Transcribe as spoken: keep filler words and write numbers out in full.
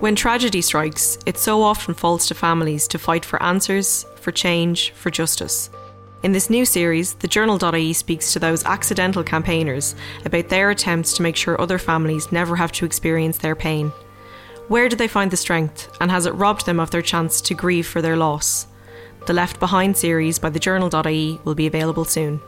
When tragedy strikes, it so often falls to families to fight for answers, for change, for justice. In this new series, the Journal dot I E speaks to those accidental campaigners about their attempts to make sure other families never have to experience their pain. Where did they find the strength, and has it robbed them of their chance to grieve for their loss? The Left Behind series by the Journal dot I E will be available soon.